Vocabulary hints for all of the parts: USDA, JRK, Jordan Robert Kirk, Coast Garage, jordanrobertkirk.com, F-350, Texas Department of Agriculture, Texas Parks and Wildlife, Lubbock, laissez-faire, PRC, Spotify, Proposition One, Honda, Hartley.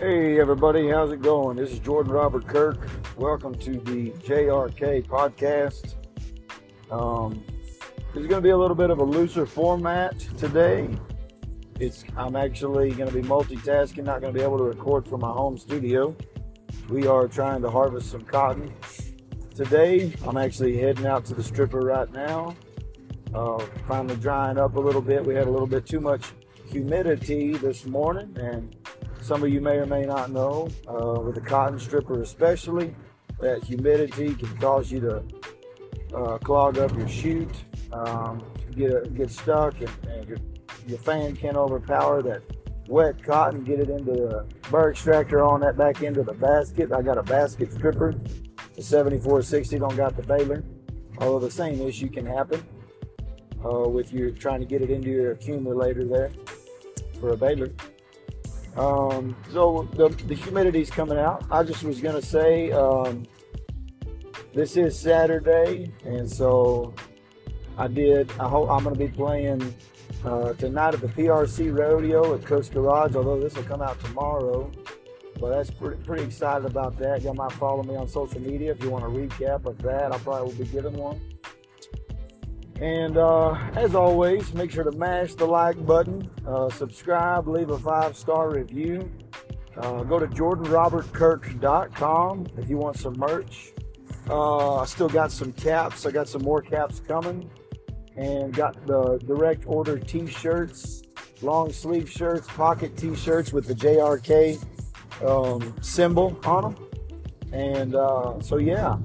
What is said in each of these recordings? Hey everybody, how's it going? This is Jordan Robert Kirk. Welcome to the JRK podcast. It's going to be a little bit of a looser format today. I'm actually going to be multitasking, not going to be able to record from my home studio. We are trying to harvest some cotton. Today, I'm actually heading out to the stripper right now. Finally drying up a little bit. We had a little bit too much humidity this morning, and some of you may or may not know, with the cotton stripper especially, that humidity can cause you to clog up your chute, get stuck, and your fan can't overpower that wet cotton, get it into the burr extractor on that back end of the basket. I got a basket stripper, the 7460, don't got the baler, although the same issue can happen with you trying to get it into your accumulator there for a baler. So the humidity's coming out. I just was going to say, this is Saturday, and so I'm going to be playing, tonight at the PRC rodeo at Coast Garage, although this will come out tomorrow, but that's pretty excited about that. Y'all might follow me on social media if you want a recap of that. I probably will be giving one. And as always, make sure to mash the like button, subscribe, leave a 5-star review. Go to jordanrobertkirk.com if you want some merch. I still got some caps. I got some more caps coming. And got the direct order t-shirts, long sleeve shirts, pocket t-shirts with the JRK symbol on them. And so, yeah,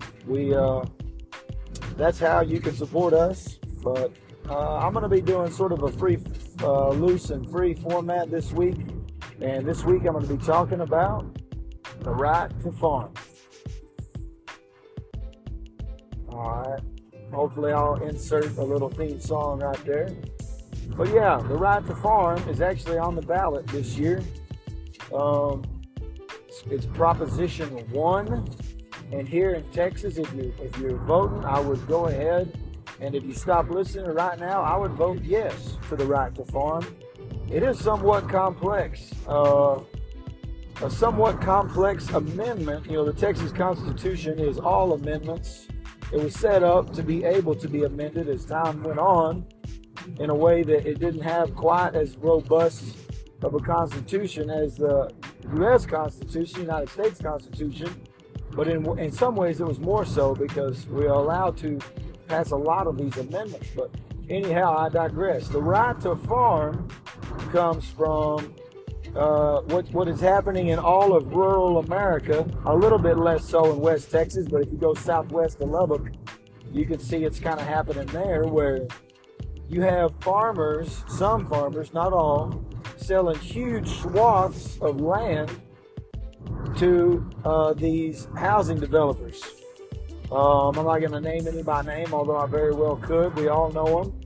that's how you can support us. But I'm going to be doing sort of a free, loose and free format this week. And this week I'm going to be talking about the right to farm. All right. Hopefully I'll insert a little theme song right there. But yeah, the right to farm is actually on the ballot this year. It's Proposition One. And here in Texas, if you're voting, I would go ahead, and if you stop listening right now, I would vote yes for the right to farm. It is somewhat complex, a somewhat complex amendment. You know, the Texas Constitution is all amendments. It was set up to be able to be amended as time went on in a way that it didn't have quite as robust of a constitution as the U.S. Constitution, United States Constitution. But in some ways it was more so because we are allowed to pass a lot of these amendments. But anyhow, I digress. The right to farm comes from what is happening in all of rural America, a little bit less so in West Texas, but if you go southwest of Lubbock, you can see it's kind of happening there where you have farmers, some farmers, not all, selling huge swaths of land to these housing developers. I'm not going to name any by name, although I very well could. We all know them.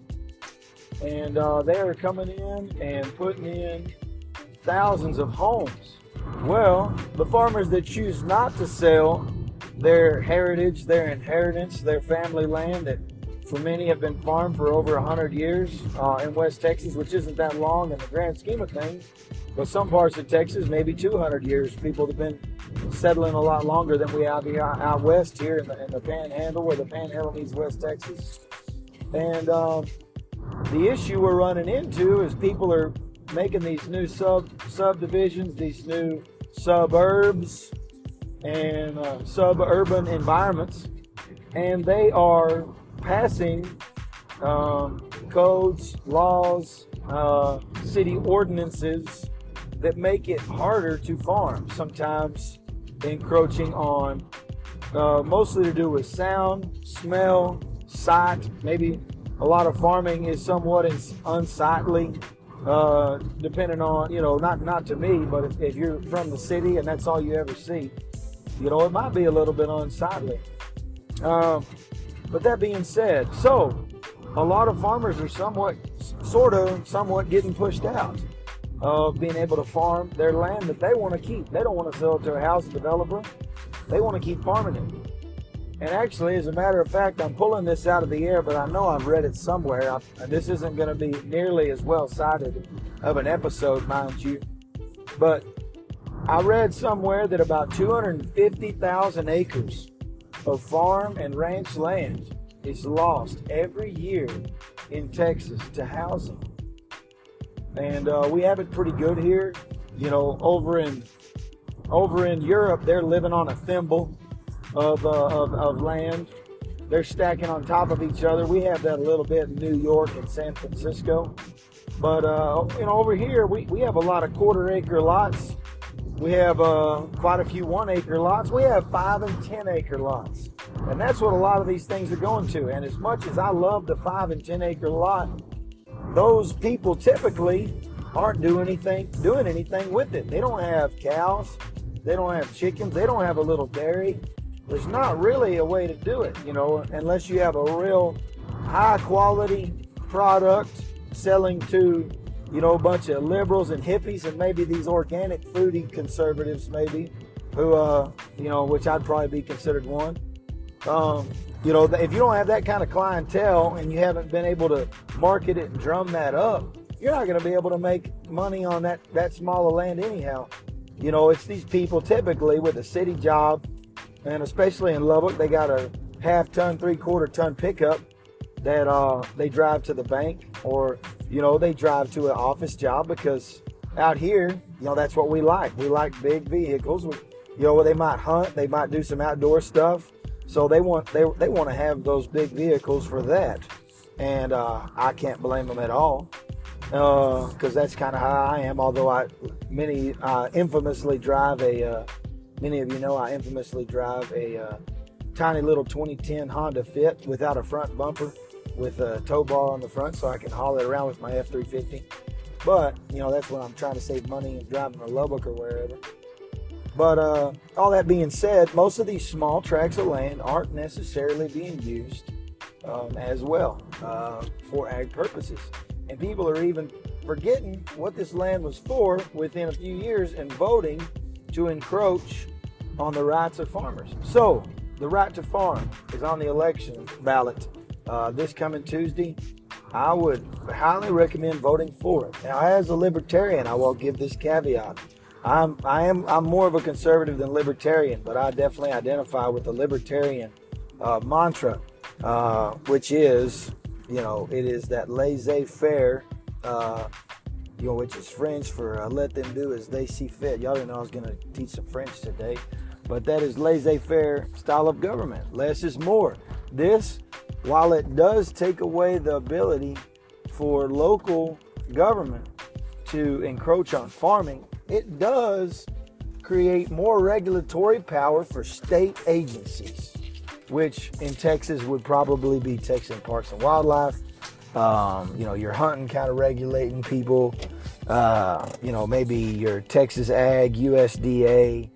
And they are coming in and putting in thousands of homes. Well, the farmers that choose not to sell their heritage, their inheritance, their family land that for many have been farmed for over 100 years in West Texas, which isn't that long in the grand scheme of things. But some parts of Texas, maybe 200 years, people have been settling a lot longer than we have out west here in the Panhandle, where the Panhandle meets West Texas. And the issue we're running into is people are making these new subdivisions, these new suburbs and suburban environments, and they are passing codes, laws, city ordinances that make it harder to farm, sometimes encroaching on mostly to do with sound, smell, sight. Maybe a lot of farming is somewhat unsightly, depending on, you know, not to me, but if you're from the city and that's all you ever see, you know, it might be a little bit unsightly. But that being said, so a lot of farmers are somewhat getting pushed out of being able to farm their land that they want to keep. They don't want to sell it to a housing developer. They want to keep farming it. And actually, as a matter of fact, I'm pulling this out of the air, but I know I've read it somewhere. This isn't going to be nearly as well cited of an episode, mind you. But I read somewhere that about 250,000 acres of farm and ranch land is lost every year in Texas to housing. And we have it pretty good here. You know, over in Europe, they're living on a thimble of land. They're stacking on top of each other. We have that a little bit in New York and San Francisco. But you know, over here, we have a lot of quarter-acre lots. We have quite a few one-acre lots. We have 5- and 10-acre lots. And that's what a lot of these things are going to. And as much as I love the 5- and 10-acre lot, those people typically aren't doing anything with it. They don't have cows. They don't have chickens. They don't have a little dairy. There's not really a way to do it, you know, unless you have a real high-quality product selling to, you know, a bunch of liberals and hippies and maybe these organic foodie conservatives, maybe, who, you know, which I'd probably be considered one. You know, if you don't have that kind of clientele and you haven't been able to market it and drum that up, you're not going to be able to make money on that smaller land anyhow. You know, it's these people typically with a city job, and especially in Lubbock, they got a half-ton, three-quarter-ton pickup that they drive to the bank, or, you know, they drive to an office job, because out here, you know, that's what we like. We like big vehicles. We, you know, they might hunt, they might do some outdoor stuff. So they want to have those big vehicles for that, and I can't blame them at all, because that's kind of how I am. Although many of you know I infamously drive a tiny little 2010 Honda Fit without a front bumper, with a tow bar on the front, so I can haul it around with my F-350. But you know, that's when I'm trying to save money and driving to Lubbock or wherever. But all that being said, most of these small tracts of land aren't necessarily being used as well for ag purposes. And people are even forgetting what this land was for within a few years and voting to encroach on the rights of farmers. So the right to farm is on the election ballot this coming Tuesday. I would highly recommend voting for it. Now, as a libertarian, I will give this caveat. I'm more of a conservative than libertarian, but I definitely identify with the libertarian mantra, which is, you know, it is that laissez-faire, you know, which is French for let them do as they see fit. Y'all didn't know I was going to teach some French today, but that is laissez-faire style of government. Less is more. This, while it does take away the ability for local government to encroach on farming, it does create more regulatory power for state agencies, which in Texas would probably be Texas Parks and Wildlife. You know, your hunting kind of regulating people. You know, maybe your Texas Ag, USDA,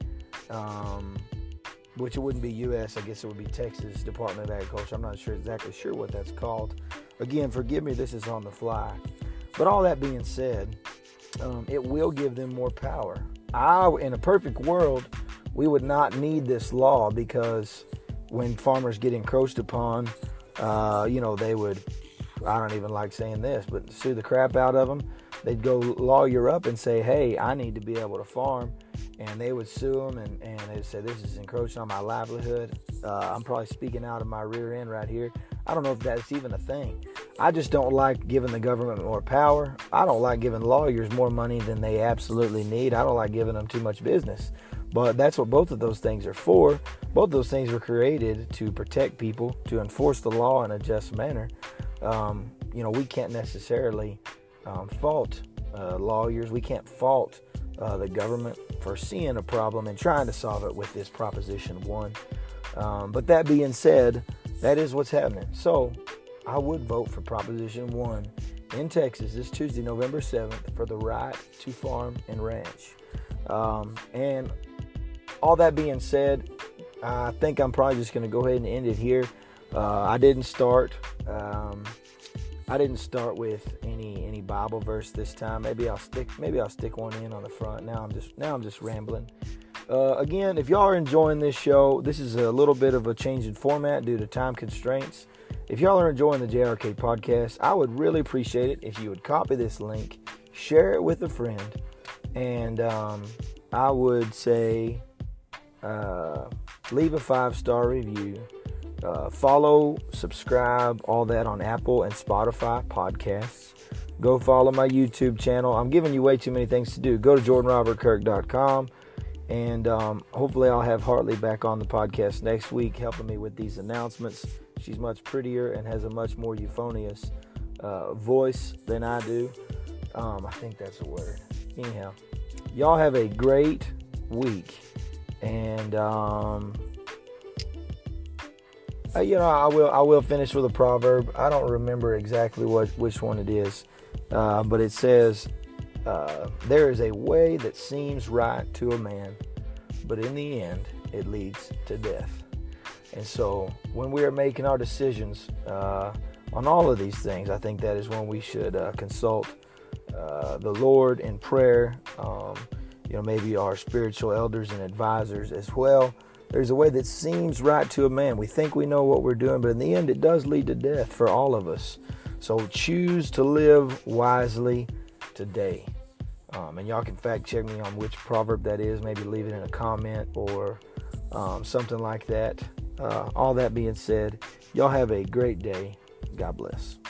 which it wouldn't be US, I guess it would be Texas Department of Agriculture. I'm not exactly sure what that's called. Again, forgive me, this is on the fly. But all that being said, it will give them more power. In a perfect world, we would not need this law, because when farmers get encroached upon, you know, they would, I don't even like saying this, but sue the crap out of them. They'd go lawyer up and say, hey, I need to be able to farm. And they would sue them, and they'd say, this is encroaching on my livelihood. I'm probably speaking out of my rear end right here. I don't know if that's even a thing. I just don't like giving the government more power. I don't like giving lawyers more money than they absolutely need. I don't like giving them too much business. But that's what both of those things are for. Both of those things were created to protect people, to enforce the law in a just manner. You know, we can't necessarily fault lawyers. We can't fault the government for seeing a problem and trying to solve it with this Proposition 1. But that being said, that is what's happening. So I would vote for Proposition 1 in Texas this Tuesday, November 7th, for the right to farm and ranch. And all that being said, I think I'm probably just going to go ahead and end it here. I didn't start with any Bible verse this time. Maybe I'll stick one in on the front. Now I'm just rambling. Again, if y'all are enjoying this show, this is a little bit of a change in format due to time constraints. If y'all are enjoying the JRK podcast, I would really appreciate it if you would copy this link, share it with a friend, and I would say leave a 5-star review. Follow, subscribe, all that on Apple and Spotify podcasts. Go follow my YouTube channel. I'm giving you way too many things to do. Go to jordanrobertkirk.com, and hopefully I'll have Hartley back on the podcast next week helping me with these announcements. She's much prettier and has a much more euphonious voice than I do. I think that's a word. Anyhow, y'all have a great week, and I will finish with a proverb. I don't remember exactly which one it is, but it says, there is a way that seems right to a man, but in the end, it leads to death. And so when we are making our decisions on all of these things, I think that is when we should consult the Lord in prayer, maybe our spiritual elders and advisors as well. There's a way that seems right to a man. We think we know what we're doing, but in the end, it does lead to death for all of us. So choose to live wisely today. And y'all can fact check me on which proverb that is. Maybe leave it in a comment or something like that. All that being said, y'all have a great day. God bless.